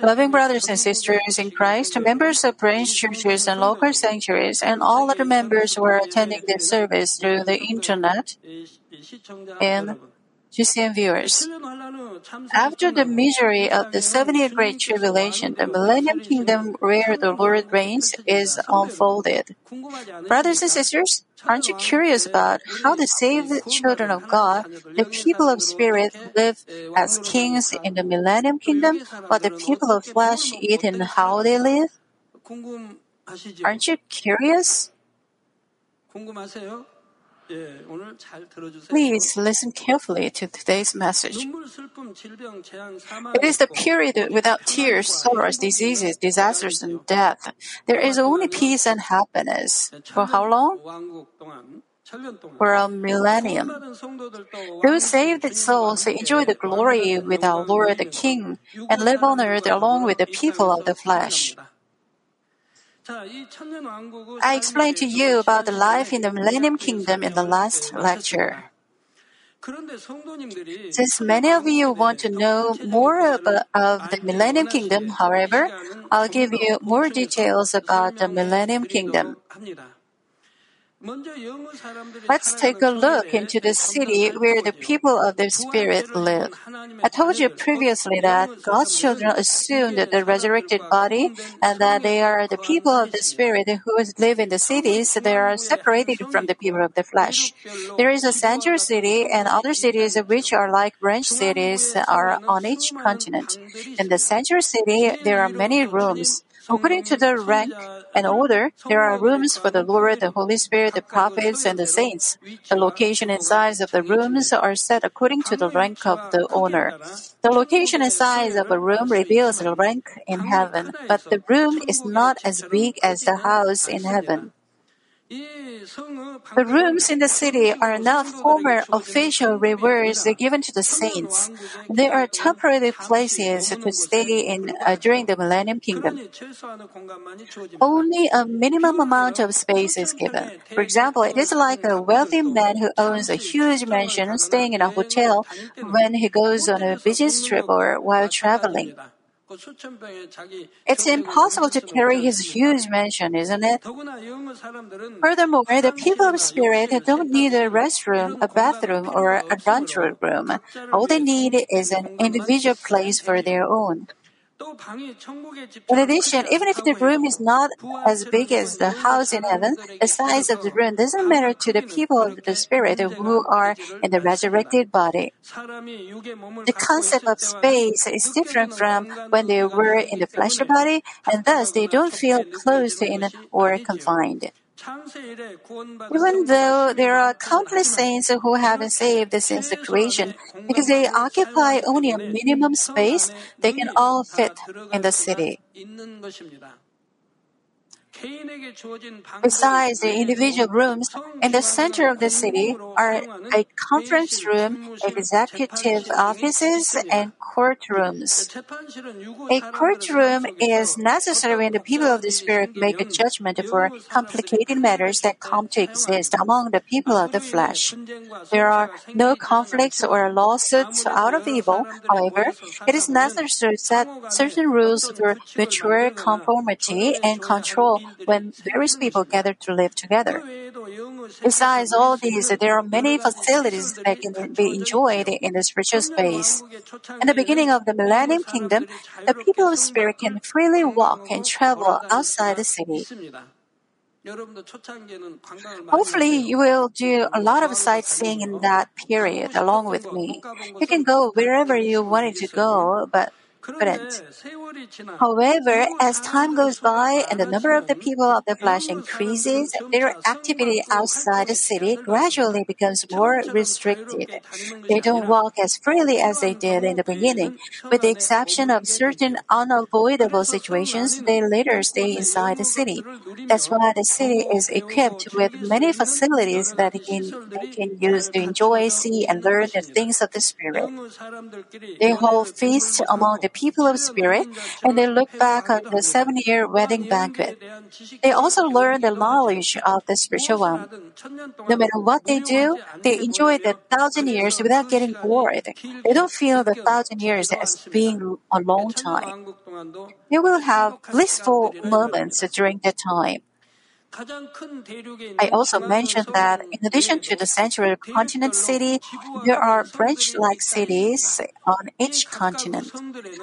Loving brothers and sisters in Christ, members of branch churches and local sanctuaries, and all other members who are attending this service through the internet, and GCN viewers. After the misery of the 70th Great Tribulation, the Millennium Kingdom where the Lord reigns is unfolded. Brothers and sisters, aren't you curious about how the saved children of God, the people of spirit, live as kings in the Millennium Kingdom, while the people of flesh eat and how they live? Aren't you curious? Please listen carefully to today's message. It is the period without tears, sorrows, diseases, disasters, and death. There is only peace and happiness. For how long? For a millennium. Those saved souls enjoy the glory with our Lord the King and live on earth along with the people of the flesh. I explained to you about the life in the Millennium Kingdom in the last lecture. Since many of you want to know more of the Millennium Kingdom, however, I'll give you more details about the Millennium Kingdom. Let's take a look into the city where the people of the Spirit live. I told you previously that God's children assumed the resurrected body and that they are the people of the Spirit who live in the cities. They are separated from the people of the flesh. There is a central city and other cities which are like branch cities are on each continent. In the central city, there are many rooms. According to the rank and order, there are rooms for the Lord, the Holy Spirit, the prophets, and the saints. The location and size of the rooms are set according to the rank of the owner. The location and size of a room reveals the rank in heaven, but the room is not as big as the house in heaven. The rooms in the city are not former official rewards given to the saints. They are temporary places to stay in during the Millennium Kingdom. Only a minimum amount of space is given. For example, it is like a wealthy man who owns a huge mansion staying in a hotel when he goes on a business trip or while traveling. It's impossible to carry his huge mansion, isn't it? Furthermore, the people of spirit don't need a restroom, a bathroom, or a laundry room. All they need is an individual place for their own. In addition, even if the room is not as big as the house in heaven, the size of the room doesn't matter to the people of the Spirit who are in the resurrected body. The concept of space is different from when they were in the fleshly body, and thus they don't feel closed in or confined. Even though there are countless saints who have been saved since the creation, because they occupy only a minimum space, they can all fit in the city. Besides the individual rooms, in the center of the city are a conference room, executive offices, and courtrooms. A courtroom is necessary when the people of the Spirit make a judgment for complicated matters that come to exist among the people of the flesh. There are no conflicts or lawsuits out of evil. However, it is necessary to set certain rules for mutual conformity and control when various people gather to live together. Besides all these, there are many facilities that can be enjoyed in the spiritual space. In the beginning of the Millennium Kingdom, the people of Spirit can freely walk and travel outside the city. Hopefully, you will do a lot of sightseeing in that period along with me. You can go wherever you wanted to go, but couldn't. However, as time goes by and the number of the people of the flesh increases, their activity outside the city gradually becomes more restricted. They don't walk as freely as they did in the beginning. With the exception of certain unavoidable situations, they later stay inside the city. That's why the city is equipped with many facilities that they can use to enjoy, see, and learn the things of the Spirit. They hold feasts among the people of Spirit, and they look back on the 7-year wedding banquet. They also learn the knowledge of the spiritual one. No matter what they do, they enjoy the 1,000 years without getting bored. They don't feel the 1,000 years as being a long time. They will have blissful moments during that time. I also mentioned that in addition to the central continent city, there are branch-like cities on each continent.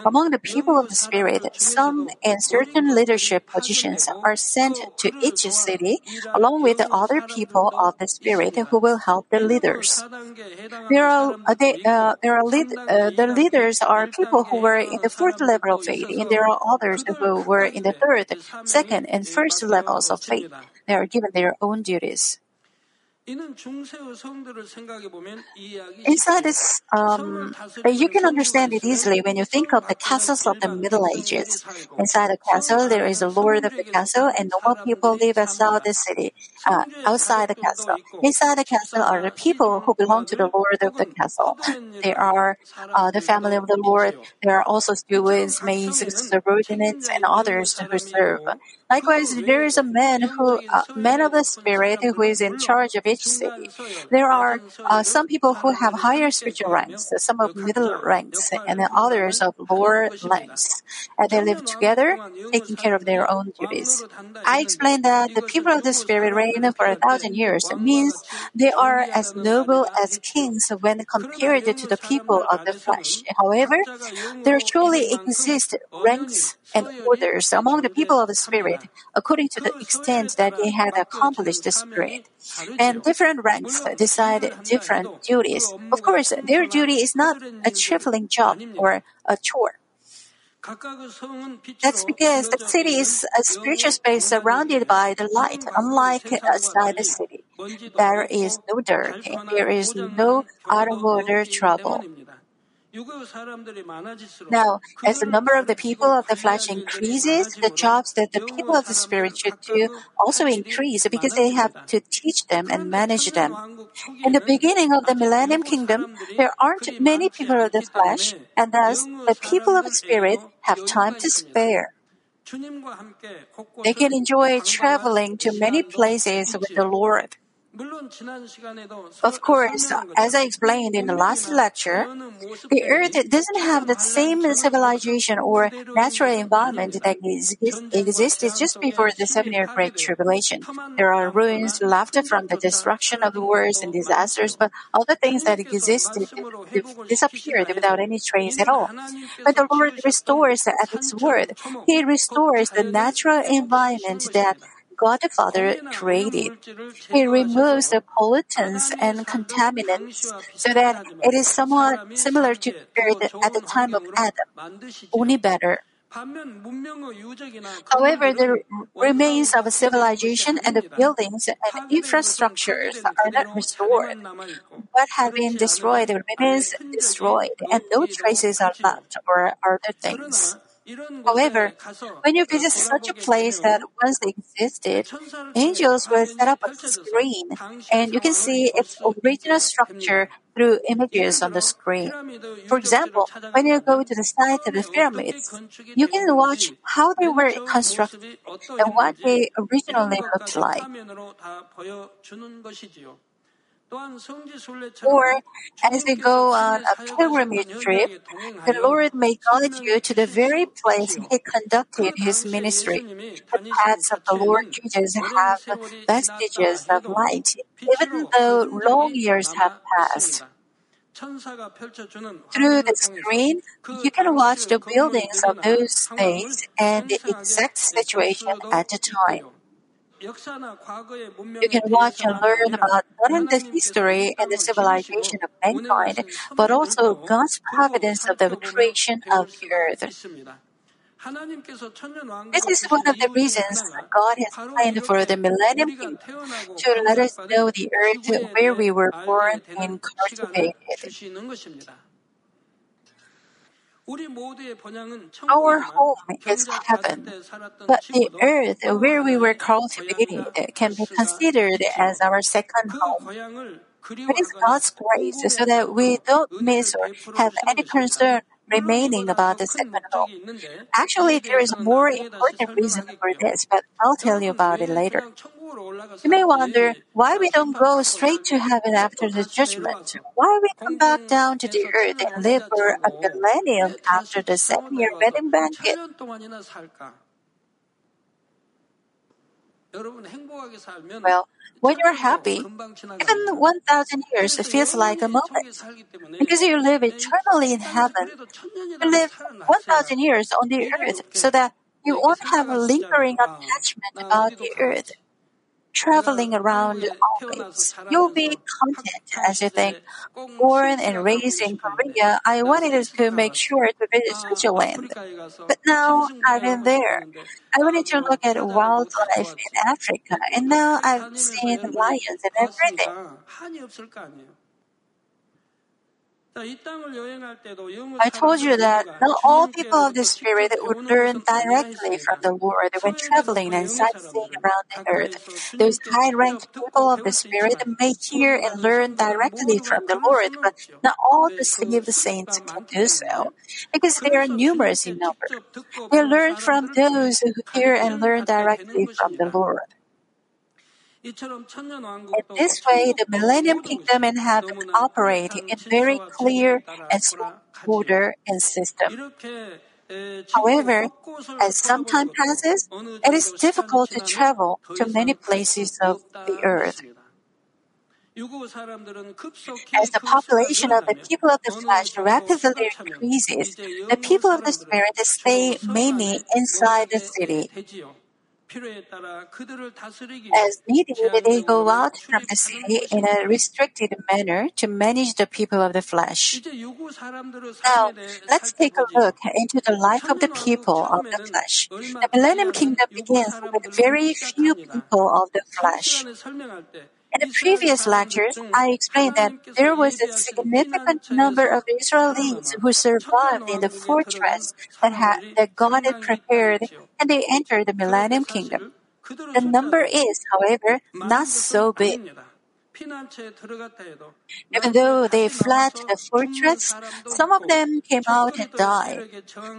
Among the people of the Spirit, some in certain leadership positions are sent to each city along with the other people of the Spirit who will help the leaders. The leaders are people who were in the fourth level of faith, and there are others who were in the third, second, and first levels of faith. They are given their own duties. Inside this, you can understand it easily when you think of the castles of the Middle Ages. Inside a castle, there is a lord of the castle, and normal people live outside the city. Outside the castle, inside the castle are the people who belong to the lord of the castle. They are the family of the lord. There are also stewards, maids, subordinates, and others who serve. Likewise, there is a man of the Spirit, who is in charge of each city. There are some people who have higher spiritual ranks, some of middle ranks, and others of lower ranks. And they live together, taking care of their own duties. I explained that the people of the Spirit reign for 1,000 years. It means they are as noble as kings when compared to the people of the flesh. However, there surely exist ranks and orders among the people of the Spirit, according to the extent that they have accomplished the Spirit. And different ranks decide different duties. Of course, their duty is not a trifling job or a chore. That's because the city is a spiritual space surrounded by the light, unlike outside the city. There is no dirt, and there is no out-of-order trouble. Now, as the number of the people of the flesh increases, the jobs that the people of the Spirit should do also increase because they have to teach them and manage them. In the beginning of the Millennium Kingdom, there aren't many people of the flesh, and thus the people of the Spirit have time to spare. They can enjoy traveling to many places with the Lord. Of course, as I explained in the last lecture, the earth doesn't have the same civilization or natural environment that existed just before the 7-year Great Tribulation. There are ruins left from the destruction of wars and disasters, but other things that existed disappeared without any trace at all. When the Lord restores at His word, He restores the natural environment that God the Father created. He removes the pollutants and contaminants so that it is somewhat similar to earth at the time of Adam, only better. However, the remains of civilization and the buildings and infrastructures are not restored. What had been destroyed remains destroyed, and no traces are left or other things. However, when you visit such a place that once existed, angels will set up a screen, and you can see its original structure through images on the screen. For example, when you go to the site of the pyramids, you can watch how they were constructed and what they originally looked like. Or, as they go on a pilgrimage trip, the Lord may guide you to the very place He conducted His ministry. The paths of the Lord Jesus have vestiges of light, even though long years have passed. Through the screen, you can watch the buildings of those days and the exact situation at the time. You can watch and learn about not only the history and the civilization of mankind, but also God's providence of the creation of the earth. This is one of the reasons God has planned for the Millennium Kingdom, to let us know the earth where we were born and cultivated. Our home is heaven, but the earth where we were cultivated can be considered as our second home. It is God's grace so that we don't miss or have any concern remaining about the second law. Actually, there is a more important reason for this, but I'll tell you about it later. You may wonder why we don't go straight to heaven after the judgment, why we come back down to the earth and live for a millennium after the 7-year wedding banquet. Well, when you're happy, even 1,000 years feels like a moment. Because you live eternally in heaven, you live 1,000 years on the earth so that you won't have a lingering attachment about the earth. Traveling around always, you'll be content as you think, born and raised in Korea, I wanted to make sure to visit such a land. But now I've been there. I wanted to look at wildlife in Africa, and now I've seen lions and everything. I told you that not all people of the Spirit would learn directly from the Lord when traveling and sightseeing around the earth. Those high-ranked people of the Spirit may hear and learn directly from the Lord, but not all the saved saints can do so, because they are numerous in number. They learn from those who hear and learn directly from the Lord. In this way, the Millennium Kingdom and Heaven operate in very clear and strict order and system. However, as some time passes, it is difficult to travel to many places of the earth. As the population of the people of the flesh rapidly increases, the people of the Spirit stay mainly inside the city. As needed, they go out from the city in a restricted manner to manage the people of the flesh. Now, let's take a look into the life of the people of the flesh. The Millennium Kingdom begins with very few people of the flesh. In the previous lectures, I explained that there was a significant number of Israelites who survived in the fortress that God had prepared, and they entered the Millennium Kingdom. The number is, however, not so big. Even though they fled the fortress, some of them came out and died,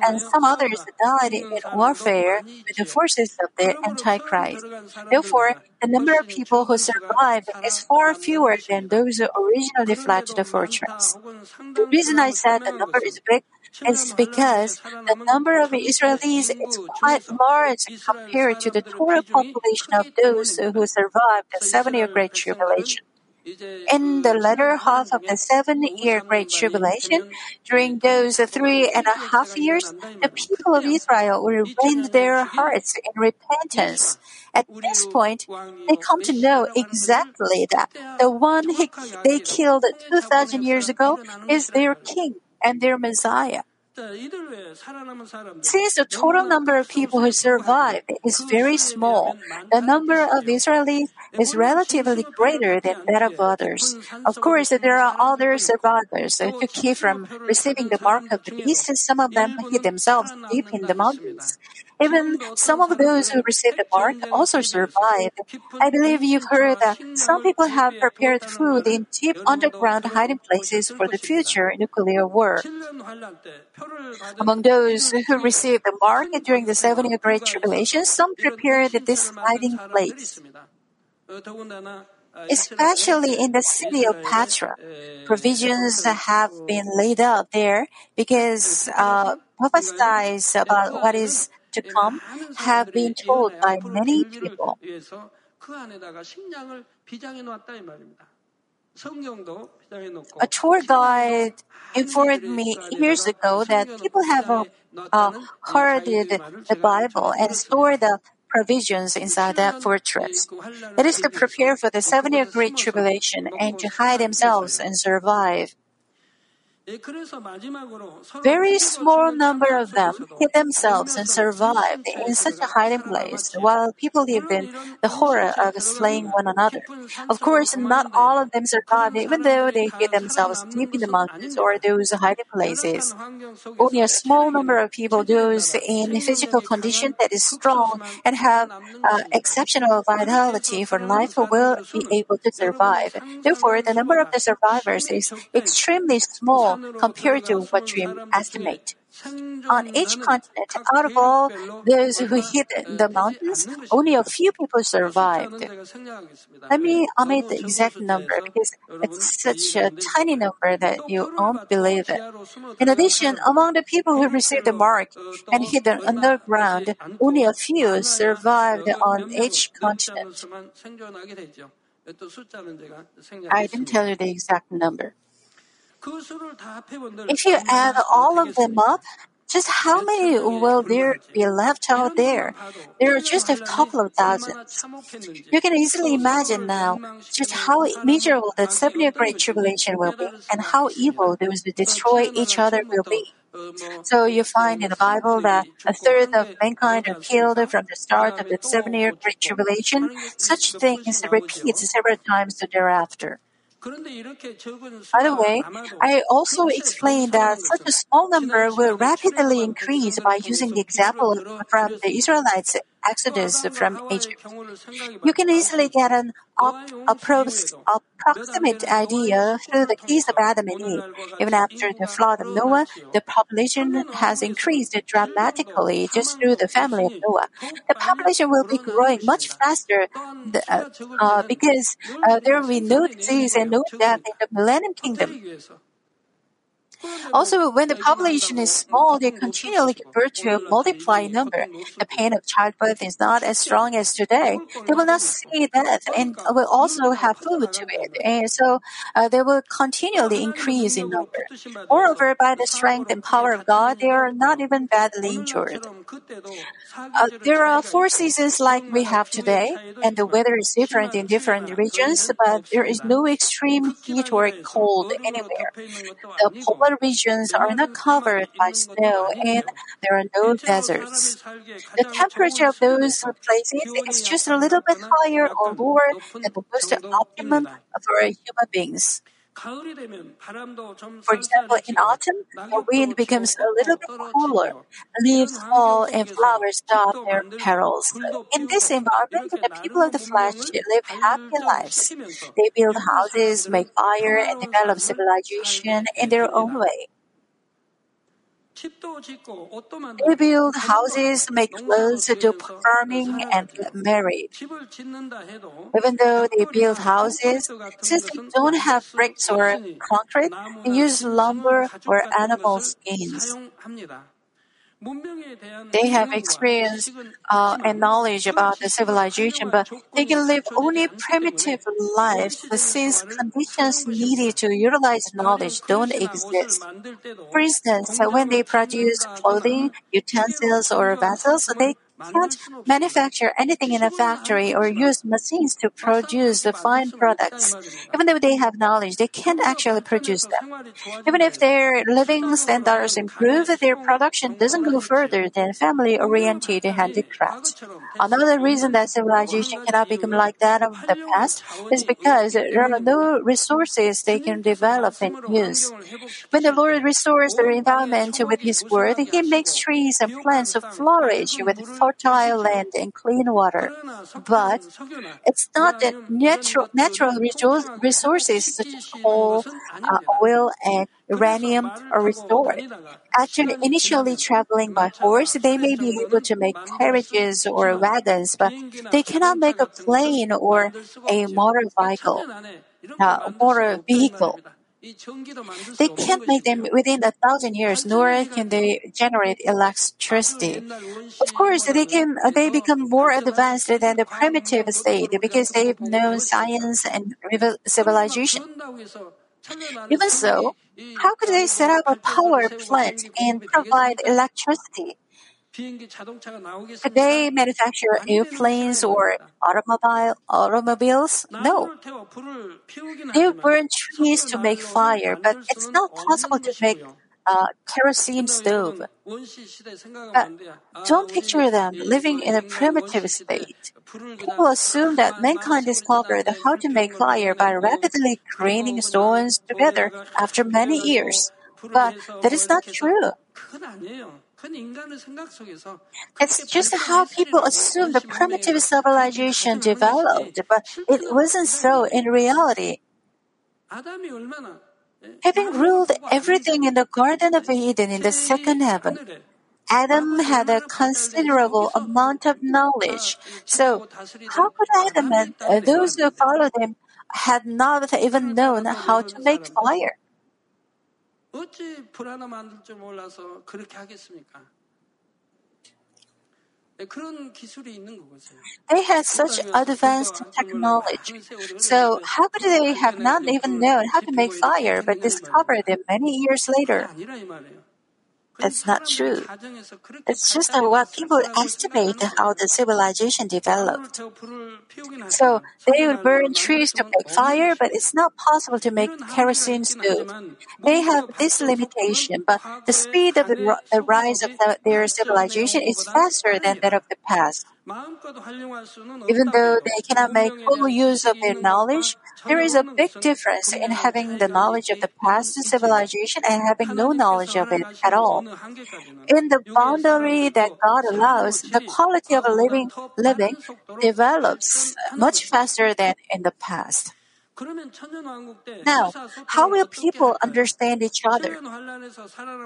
and some others died in warfare with the forces of the Antichrist. Therefore, the number of people who survived is far fewer than those who originally fled to the fortress. The reason I said the number is big is because the number of Israelis is quite large compared to the total population of those who survived the 7-year Great Tribulation. In the latter half of the 7-year Great Tribulation, during those 3.5 years, the people of Israel will rend their hearts in repentance. At this point, they come to know exactly that the one they killed 2,000 years ago is their king and their Messiah. Since the total number of people who survived is very small, the number of Israelis is relatively greater than that of others. Of course, there are other survivors who keep from receiving the mark of the beast, and some of them hid themselves deep in the mountains. Even some of those who received the mark also survived. I believe you've heard that some people have prepared food in deep underground hiding places for the future nuclear war. Among those who received the mark during the 7-year Great Tribulation, some prepared this hiding place. Especially in the city of Petra, provisions have been laid out there because prophesies about what is to come have been told by many people. A tour guide informed me years ago that people have hoarded the Bible and stored the provisions inside that fortress. It is to prepare for the 7-year Great Tribulation and to hide themselves and survive. Very small number of them hid themselves and survived in such a hiding place, while people lived in the horror of slaying one another. Of course, not all of them survived, even though they hid themselves deep in the mountains or those hiding places. Only a small number of people, those in a physical condition that is strong and have exceptional vitality for life, will be able to survive. Therefore, the number of the survivors is extremely small little compared to what you estimate. On each continent, out of all those who hid the mountains, only a few people survived. Let me omit the exact number because it's such a tiny number that you won't believe it. In addition, among the people who received the mark and hid underground, only a few survived on each continent. I didn't tell you the exact number. If you add all of them up, just how many will there be left out there? There are just a couple of thousands. You can easily imagine now just how miserable the 7-year Great Tribulation will be and how evil those who destroy each other will be. So you find in the Bible that a third of mankind are killed from the start of the 7-year Great Tribulation. Such things repeat several times thereafter. By the way, I also explained that such a small number will rapidly increase by using the example from the Israelites' exodus from Egypt. You can easily get an approximate idea through the case of Adam and Eve. Even after the flood of Noah, the population has increased dramatically just through the family of Noah. The population will be growing much faster because there will be no disease and no death in the Millennium Kingdom. Also, when the population is small, they continually convert to multiply in number. The pain of childbirth is not as strong as today. They will not see death and will also have food to eat, and so they will continually increase in number. Moreover, by the strength and power of God, they are not even badly injured. There are 4 seasons like we have today, and the weather is different in different regions, but there is no extreme heat or cold anywhere. The polar regions are not covered by snow, and there are no deserts. The temperature of those places is just a little bit higher or lower than the most optimum for human beings. For example, in autumn, the wind becomes a little bit cooler, leaves fall, and flowers drop their petals. In this environment, the people of the flesh live happy lives. They build houses, make fire, and develop civilization in their own way. They build houses, make clothes, do farming, and get married. Even though they build houses, since they don't have bricks or concrete, they use lumber or animal skins. They have experience and knowledge about the civilization, but they can live only primitive lives since conditions needed to utilize knowledge don't exist. For instance, when they produce clothing, utensils, or vessels, they can't manufacture anything in a factory or use machines to produce the fine products. Even though they have knowledge, they can't actually produce them. Even if their living standards improve, their production doesn't go further than family-oriented handicrafts. Another reason that civilization cannot become like that of the past is because there are no resources they can develop and use. When the Lord restores their environment with His word, He makes trees and plants flourish with fertile land and clean water. But it's not that natural resources such as coal, oil, and uranium are restored. After initially traveling by horse, they may be able to make carriages or wagons, but they cannot make a plane or a motor vehicle. They can't make them within 1,000 years, nor can they generate electricity. Of course, they become more advanced than the primitive state because they've known science and civilization. Even so, how could they set up a power plant and provide electricity? Could they manufacture airplanes or automobiles? No. They burn trees to make fire, but it's not possible to make a kerosene stove. Don't picture them living in a primitive state. People assume that mankind discovered how to make fire by rapidly grinding stones together after many years, but that is not true. It's just how people assume the primitive civilization developed, but it wasn't so in reality. having ruled everything in the Garden of Eden in the second heaven. Adam had a considerable amount of knowledge. So how could Adam and those who followed him had not even known how to make fire? They had such advanced technology. So how could they have not even known how to make fire but discovered it many years later? That's not true. It's just what people estimate how the civilization developed. So they would burn trees to make fire, but it's not possible to make kerosene stove. They have this limitation, but the speed of the rise of their civilization is faster than that of the past. Even though they cannot make full use of their knowledge, there is a big difference in having the knowledge of the past civilization and having no knowledge of it at all. In the boundary that God allows, the quality of living develops much faster than in the past. Now, how will people understand each other?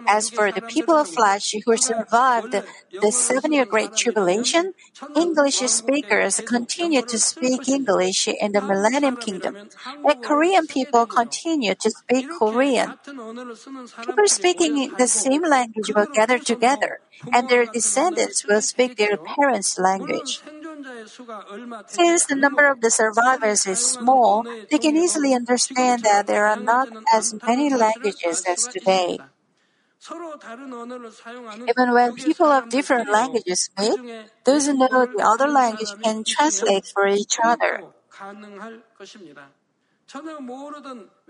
As for the people of flesh who survived the 7-year Great Tribulation, English speakers continue to speak English in the Millennium Kingdom, and Korean people continue to speak Korean. People speaking the same language will gather together, and their descendants will speak their parents' language. Since the number of the survivors is small, they can easily understand that there are not as many languages as today. Even when people of different languages meet, those who know the other language can translate for each other.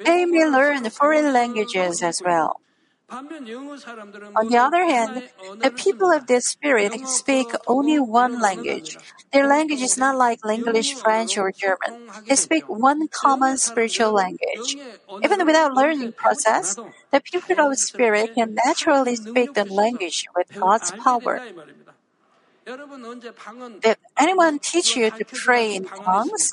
They may learn foreign languages as well. On the other hand, the people of the Spirit speak only one language. Their language is not like English, French, or German. They speak one common spiritual language. Even without learning process, the people of the Spirit can naturally speak the language with God's power. Did anyone teach you to pray in tongues?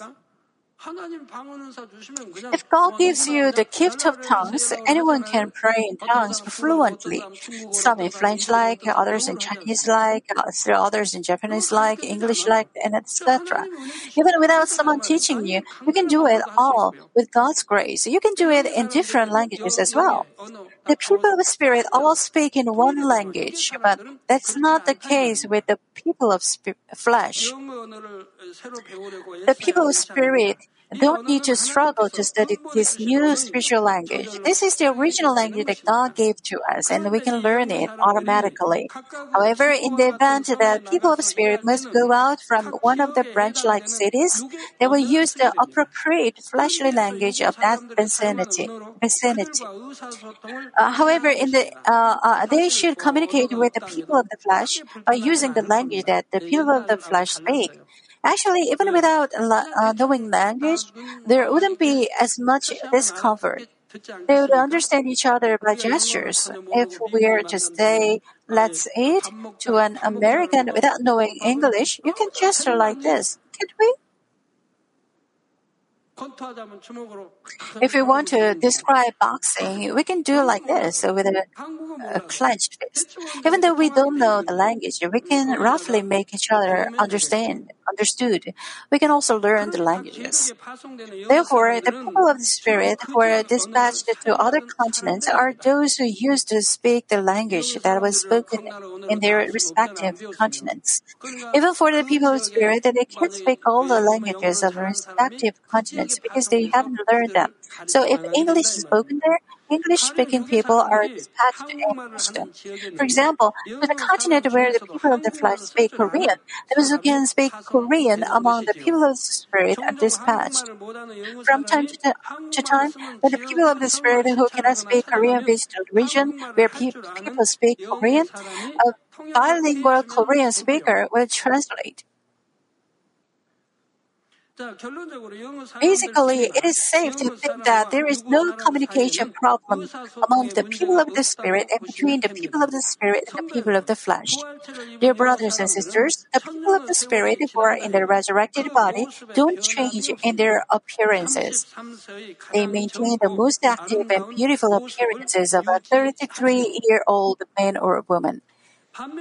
If God gives you the gift of tongues, anyone can pray in tongues fluently. Some in French-like, others in Chinese-like, still others in Japanese-like, English-like, and etc. Even without someone teaching you, you can do it all with God's grace. You can do it in different languages as well. The people of the Spirit all speak in one language, but that's not the case with the people of flesh. The people of Spirit don't need to struggle to study this new spiritual language. This is the original language that God gave to us, and we can learn it automatically. However, in the event that people of Spirit must go out from one of the branch-like cities, they will use the appropriate fleshly language of that vicinity. However, they should communicate with the people of the flesh by using the language that the people of the flesh speak. Actually, even without knowing language, there wouldn't be as much discomfort. They would understand each other by gestures. If we are to say, "Let's eat," to an American without knowing English, you can gesture like this, can't we? If we want to describe boxing, we can do like this with a clenched fist. Even though we don't know the language, we can roughly make each other understood. We can also learn the languages. Therefore, the people of the Spirit who are dispatched to other continents are those who used to speak the language that was spoken in their respective continents. Even for the people of the Spirit, they can't speak all the languages of respective continents because they haven't learned them. So if English is spoken there, English-speaking people are dispatched to English. For example, to the continent where the people of the flesh speak Korean, those who can speak Korean among the people of the Spirit are dispatched. From time to time, when the people of the Spirit who cannot speak Korean visit a region where people speak Korean, a bilingual Korean speaker will translate. Basically, it is safe to think that there is no communication problem among the people of the Spirit and between the people of the Spirit and the people of the flesh. Dear brothers and sisters, the people of the Spirit who are in the resurrected body don't change in their appearances. They maintain the most active and beautiful appearances of a 33-year-old man or woman. On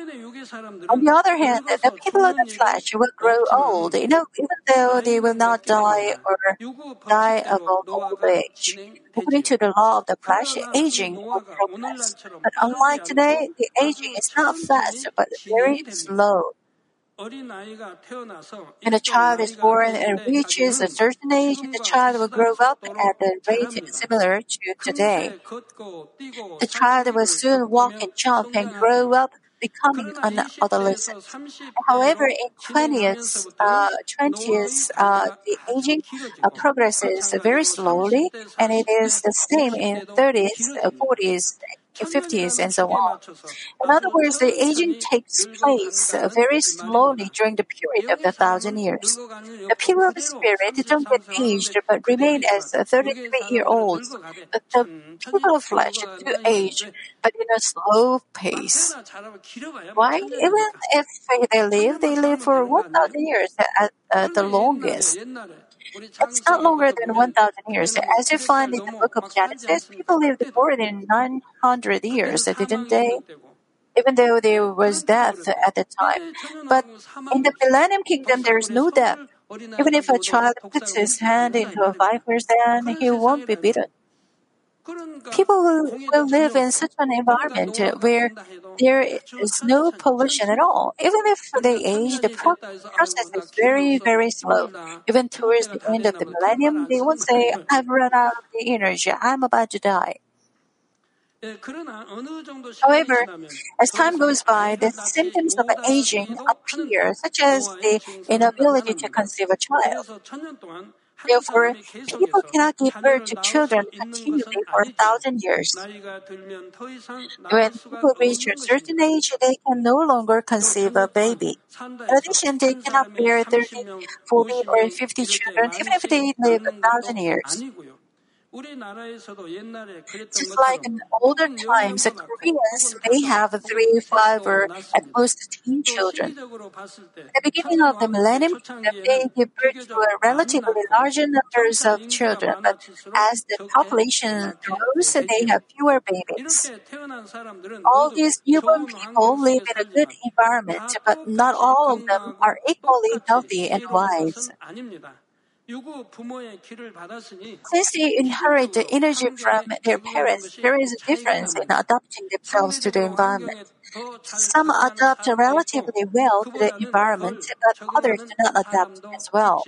the other hand, the people of the flesh will grow old, even though they will not die or die of old age. According to the law of the flesh, aging will progress. But unlike today, the aging is not fast, but very slow. When a child is born and reaches a certain age, the child will grow up at a rate similar to today. The child will soon walk and jump and grow up, becoming an adolescent. However, in 20s, the aging progresses very slowly, and it is the same in 30s, 40s, 50s, and so on. In other words, the aging takes place very slowly during the period of 1,000 years. The people of the Spirit don't get aged but remain as 33-year-olds. But the people of flesh do age, but in a slow pace. Why? Even if they live for 1,000 years at the longest. It's not longer than 1,000 years. As you find in the book of Genesis, people lived more than 900 years, didn't they? Even though there was death at the time. But in the Millennium Kingdom, there is no death. Even if a child puts his hand into a viper's hand, he won't be bitten. People will live in such an environment where there is no pollution at all. Even if they age, the process is very, very slow. Even towards the end of the millennium, they won't say, "I've run out of the energy, I'm about to die." However, as time goes by, the symptoms of aging appear, such as the inability to conceive a child. Therefore, people cannot give birth to children continually for 1,000 years. When people reach a certain age, they can no longer conceive a baby. In addition, they cannot bear 30, 40, or 50 children, even if they live 1,000 years. Just like in older times, the Koreans may have 3, 5, or at most 10 children. At the beginning of the Millennium Kingdom, they give birth to a relatively larger numbers of children, but as the population grows, they have fewer babies. All these newborn people live in a good environment, but not all of them are equally healthy and wise. Since they inherit the energy from their parents, there is a difference in adapting themselves to the environment. Some adapt relatively well to the environment, but others do not adapt as well.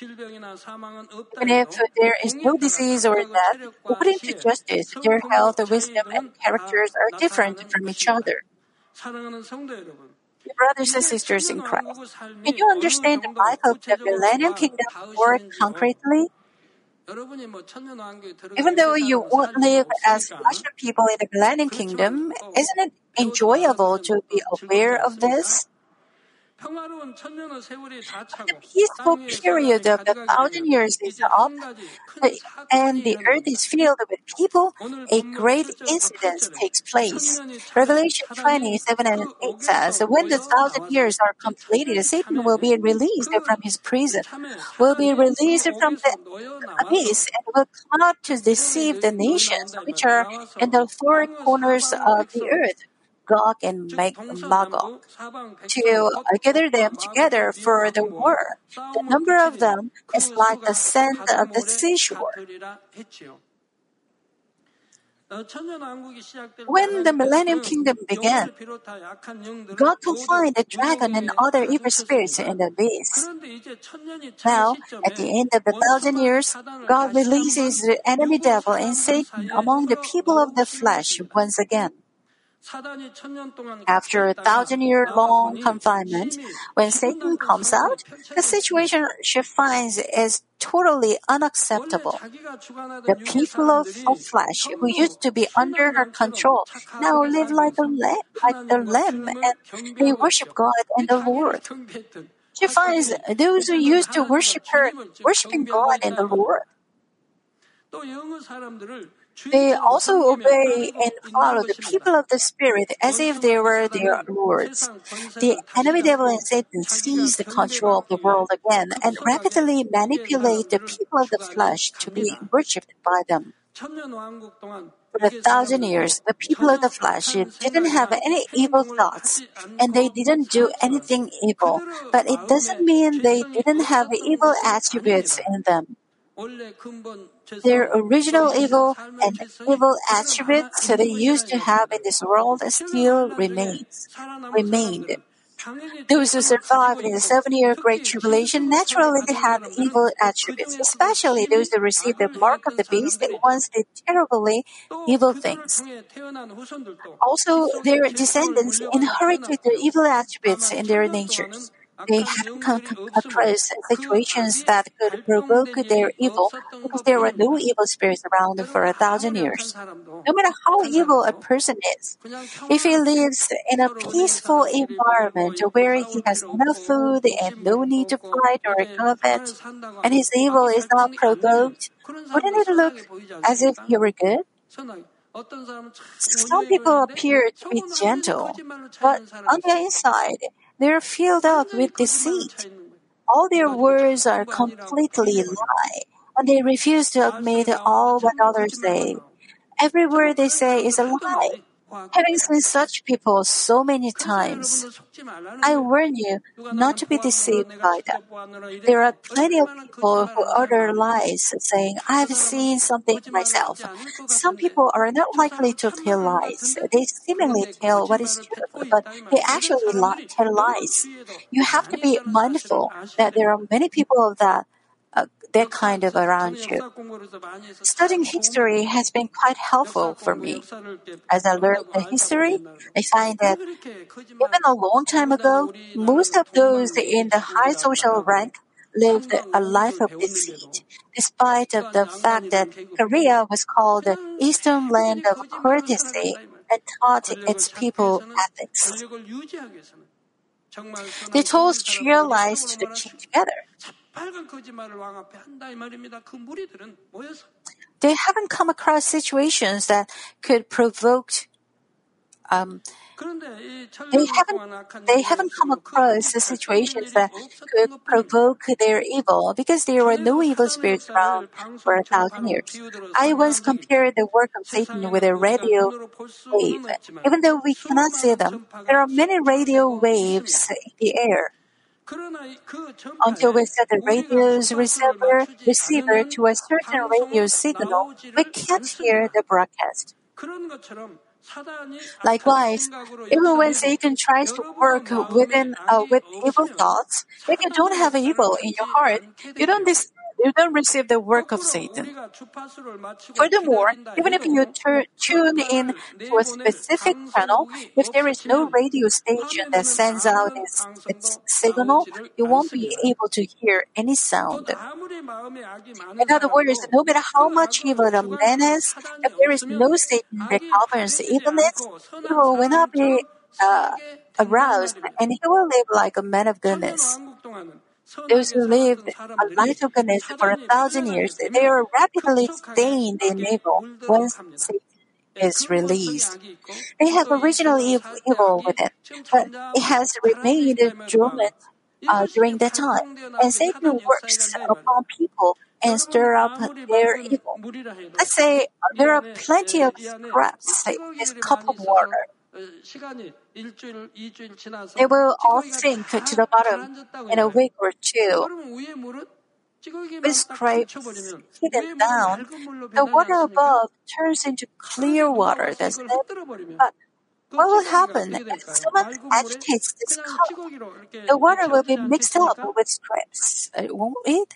Even if there is no disease or death, according to justice, their health, wisdom, and characters are different from each other. Brothers and sisters in Christ, can you understand the life of the Millennium Kingdom more concretely? Even though you won't live as Russian people in the Millennium Kingdom, isn't it enjoyable to be aware of this? The peaceful period of 1,000 years is up, and the earth is filled with people, a great incident takes place. Revelation 20:7-8 says, "When the 1,000 years are completed, Satan will be released from his prison, will be released from the abyss, and will come out to deceive the nations which are in the four corners of the earth, Gog and Magog, to gather them together for the war. The number of them is like the sand of the seashore." When the Millennium Kingdom began, God confined the dragon and other evil spirits in the abyss. Now, at the end of 1,000 years, God releases the enemy devil and Satan among the people of the flesh once again. After 1,000-year-long confinement, when Satan comes out, the situation she finds is totally unacceptable. The people of flesh who used to be under her control now live like the lamb, and they worship God and the Lord. She finds those who used to worship her worshiping God and the Lord. They also obey and follow the people of the Spirit as if they were their lords. The enemy devil and Satan seize the control of the world again and rapidly manipulate the people of the flesh to be worshipped by them. For 1,000 years, the people of the flesh didn't have any evil thoughts, and they didn't do anything evil. But it doesn't mean they didn't have evil attributes in them. Their original evil and evil attributes they used to have in this world still remained. Those who survived in the 7-year Great Tribulation naturally have evil attributes, especially those who received the mark of the beast that once did terribly evil things. Also, their descendants inherited the evil attributes in their natures. They had come across situations that could provoke their evil because there were no evil spirits around for 1,000 years. No matter how evil a person is, if he lives in a peaceful environment where he has enough food and no need to fight or covet, and his evil is not provoked, wouldn't it look as if he were good? Some people appear to be gentle, but on the inside, they are filled up with deceit. All their words are completely lie, and they refuse to admit all what others say. Every word they say is a lie. Having seen such people so many times, I warn you not to be deceived by them. There are plenty of people who utter lies, saying, I have seen something myself. Some people are not likely to tell lies. They seemingly tell what is true, but they actually tell lies. You have to be mindful that there are many people of that kind of around you. Studying history has been quite helpful for me. As I learned the history, I find that even a long time ago, most of those in the high social rank lived a life of deceit, despite of the fact that Korea was called the Eastern Land of Courtesy and taught its people ethics. They told sheer lies to the king together. They haven't come across situations that could provoke. They haven't come across the situations that could provoke their evil because there were no evil spirits around for 1,000 years. I once compared the work of Satan with a radio wave. Even though we cannot see them, there are many radio waves in the air. Until we set the radio's receiver to a certain radio signal, we can't hear the broadcast. Likewise, even when Satan tries to work with evil thoughts, if you don't have evil in your heart, you don't receive the work of Satan. Furthermore, even if you tune in to a specific channel, if there is no radio station that sends out its signal, you won't be able to hear any sound. In other words, no matter how much evil a man is, if there is no Satan that governs evilness, evil will not be aroused, and he will live like a man of goodness. Those who lived a life of goodness for 1,000 years, they are rapidly stained in evil once Satan is released. They have original evil with it, but it has remained dormant during that time, and Satan works upon people and stir up their evil. Let's say there are plenty of scraps in this cup of water. They will all sink to the bottom in a week or two. With scrapes hidden down, the water above turns into clear water, doesn't it? But what will happen if someone agitates this cup? The water will be mixed up with scraps, won't it?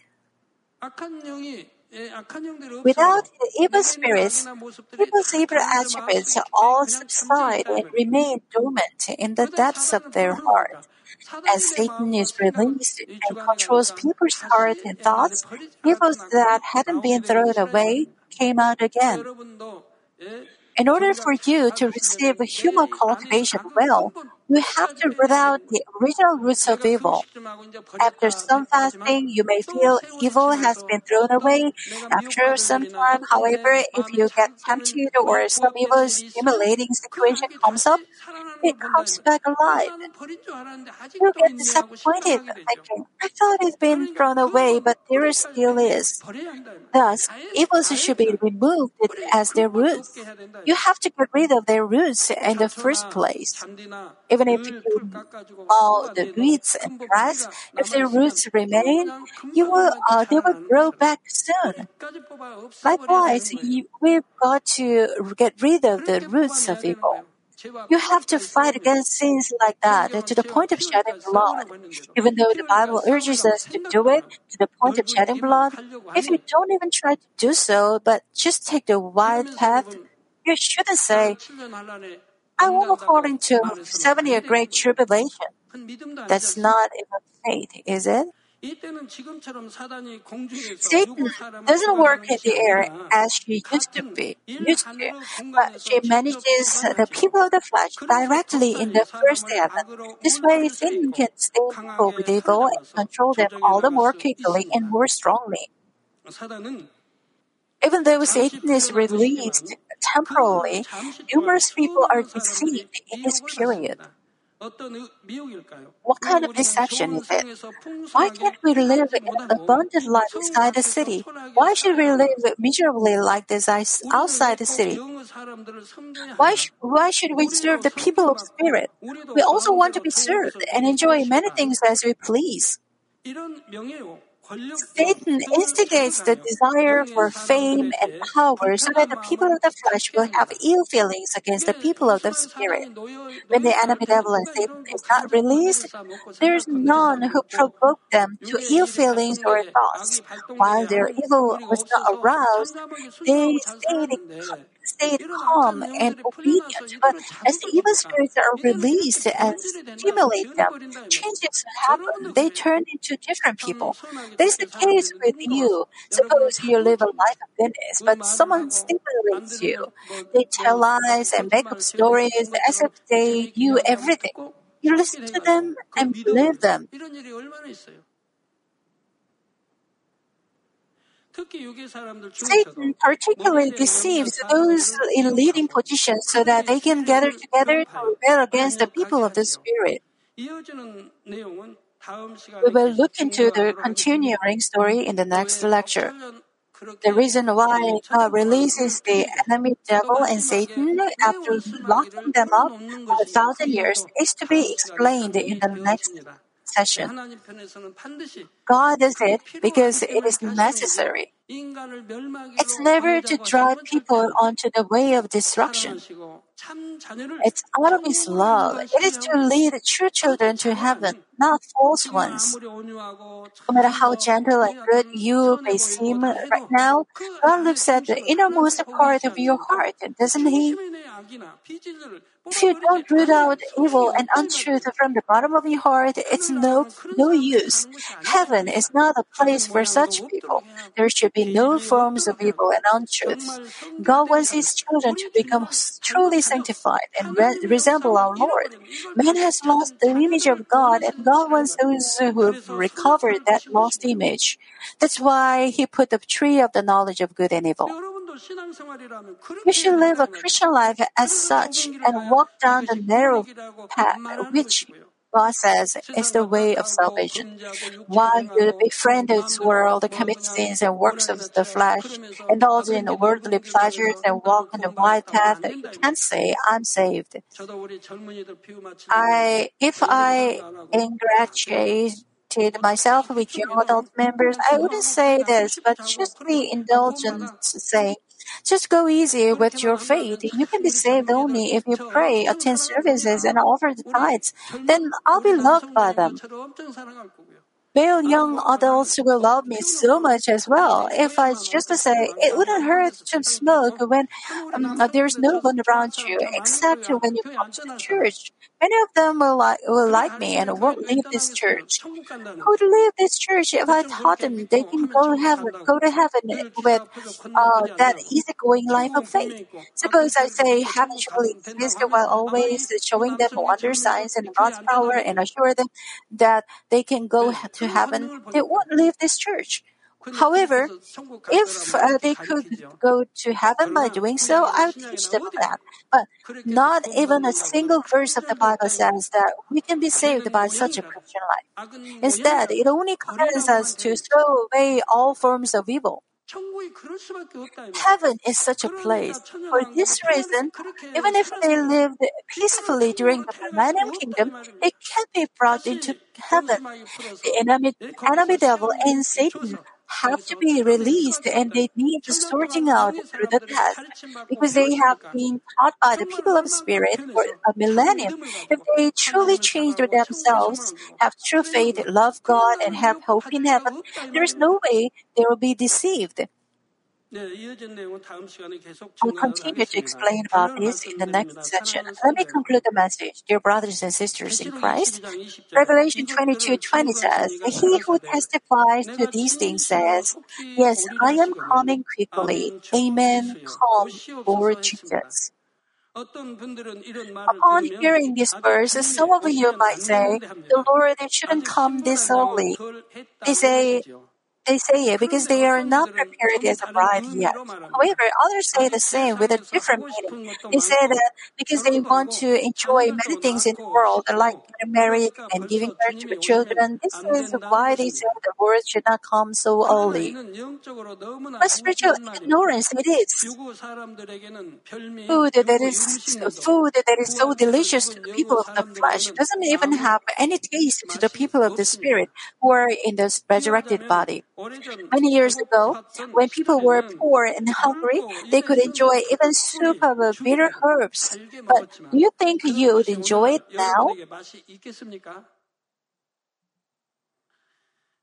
Without the evil spirits, people's evil attributes all subside and remain dormant in the depths of their heart. As Satan is released and controls people's heart and thoughts, evil that hadn't been thrown away came out again. In order for you to receive human cultivation well, You have to root out the original roots of evil. After some fasting, you may feel evil has been thrown away. After some time, however, if you get tempted or some evil stimulating situation comes up, it comes back alive. You get disappointed, thinking, I thought it's been thrown away, but there still is. Thus, evils should be removed as their roots. You have to get rid of their roots in the first place. Even if you all the weeds and grass, if their roots remain, they will grow back soon. Likewise, we've got to get rid of the roots of evil. You have to fight against sins like that to the point of shedding blood. Even though the Bible urges us to do it to the point of shedding blood, if you don't even try to do so, but just take the wide path, you shouldn't say, I won't fall into 7-year great tribulation. That's not even faith, is it? Satan doesn't work in the air as she used to, but she manages the people of the flesh directly in the first heaven. This way, Satan can stay with evil and control them all the more quickly and more strongly. Even though Satan is released temporarily, numerous people are deceived in this period. What kind of deception is it? Why can't we live an abundant life inside the city? Why should we live miserably like this outside the city? Why should we serve the people of spirit? We also want to be served and enjoy many things as we please. Satan instigates the desire for fame and power so that the people of the flesh will have ill feelings against the people of the spirit. When the enemy devil and Satan is not released, there is none who provoke them to ill feelings or thoughts. While their evil was not aroused, they stayed calm and obedient. But as the evil spirits are released and stimulate them, changes happen. They turn into different people. That is the case with you. Suppose you live a life of goodness, but someone stimulates you. They tell lies and make up stories as if they knew everything. You listen to them and believe them. Satan particularly deceives those in leading positions so that they can gather together to rebel against the people of the Spirit. We will look into the continuing story in the next lecture. The reason why God releases the enemy devil and Satan after locking them up for 1,000 years is to be explained in the next session. God does it because it is necessary. It's never to drive people onto the way of destruction. It's out of His love. It is to lead true children to heaven, not false ones. No matter how gentle and good you may seem right now, God looks at the innermost part of your heart, doesn't He? If you don't root out evil and untruth from the bottom of your heart, it's no use. Heaven is not a place for such people. There should be no forms of evil and untruth. God wants His children to become truly sanctified and resemble our Lord. Man has lost the image of God, and God wants those who recover that lost image. That's why He put the tree of the knowledge of good and evil. We should live a Christian life as such and walk down the narrow path, which God says is the way of salvation. While you befriend this world, commit sins and works of the flesh, indulge in worldly pleasures, and walk on the wide path, you can't say, I'm saved. If I ingratiate myself with young adult members, I wouldn't say this, but just be indulgent, saying, just go easy with your faith. You can be saved only if you pray, attend services, and offer the tithes. Then I'll be loved by them. Male young adults will love me so much as well. If I just say, it wouldn't hurt to smoke when there's no one around you, except when you come to the church. Many of them will like me and won't leave this church. Who would leave this church if I taught them they can go to heaven with that easygoing life of faith? Suppose I say heaven should exist while always showing them wonder signs and God's power and assure them that they can go to heaven. They won't leave this church. However, if they could go to heaven by doing so, I would teach them that. But not even a single verse of the Bible says that we can be saved by such a Christian life. Instead, it only commands us to throw away all forms of evil. Heaven is such a place. For this reason, even if they lived peacefully during the Millennium Kingdom, they can't be brought into heaven. The enemy devil and Satan have to be released, and they need sorting out through the past because they have been taught by the people of Spirit for a millennium. If they truly change themselves, have true faith, love God, and have hope in heaven, there is no way they will be deceived. I'll continue to explain about this in the next section. Let me conclude the message, dear brothers and sisters in Christ. Revelation 22:20 says, "He who testifies to these things says, 'Yes, I am coming quickly. Amen. Come, Lord Jesus.'" Upon hearing these verses, some of you might say, "The Lord shouldn't come this early." They say it because they are not prepared as a bride yet. However, others say the same with a different meaning. They say that because they want to enjoy many things in the world, like getting married and giving birth to children. This is why they say the Lord should not come so early. But spiritual ignorance it is. Food that is so delicious to the people of the flesh doesn't even have any taste to the people of the Spirit who are in this resurrected body. Many years ago, when people were poor and hungry, they could enjoy even soup of bitter herbs. But do you think you would enjoy it now?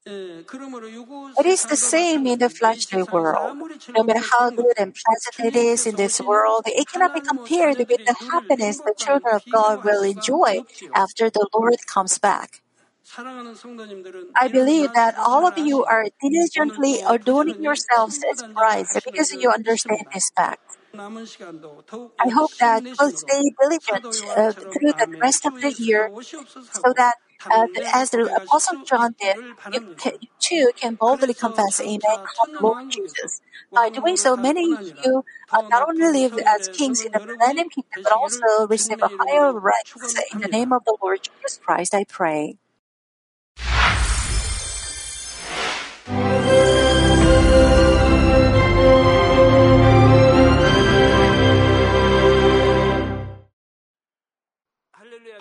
It is the same in the fleshly world. No matter how good and pleasant it is in this world, it cannot be compared with the happiness the children of God will enjoy after the Lord comes back. I believe that all of you are diligently adorning yourselves as brides because you understand this fact. I hope that you will stay diligent through the rest of the year so that as the Apostle John did, you too can boldly confess, "Amen, come Lord Jesus." By doing so, many of you not only live as kings in the Millennium Kingdom, but also receive a higher rank. In the name of the Lord Jesus Christ, I pray.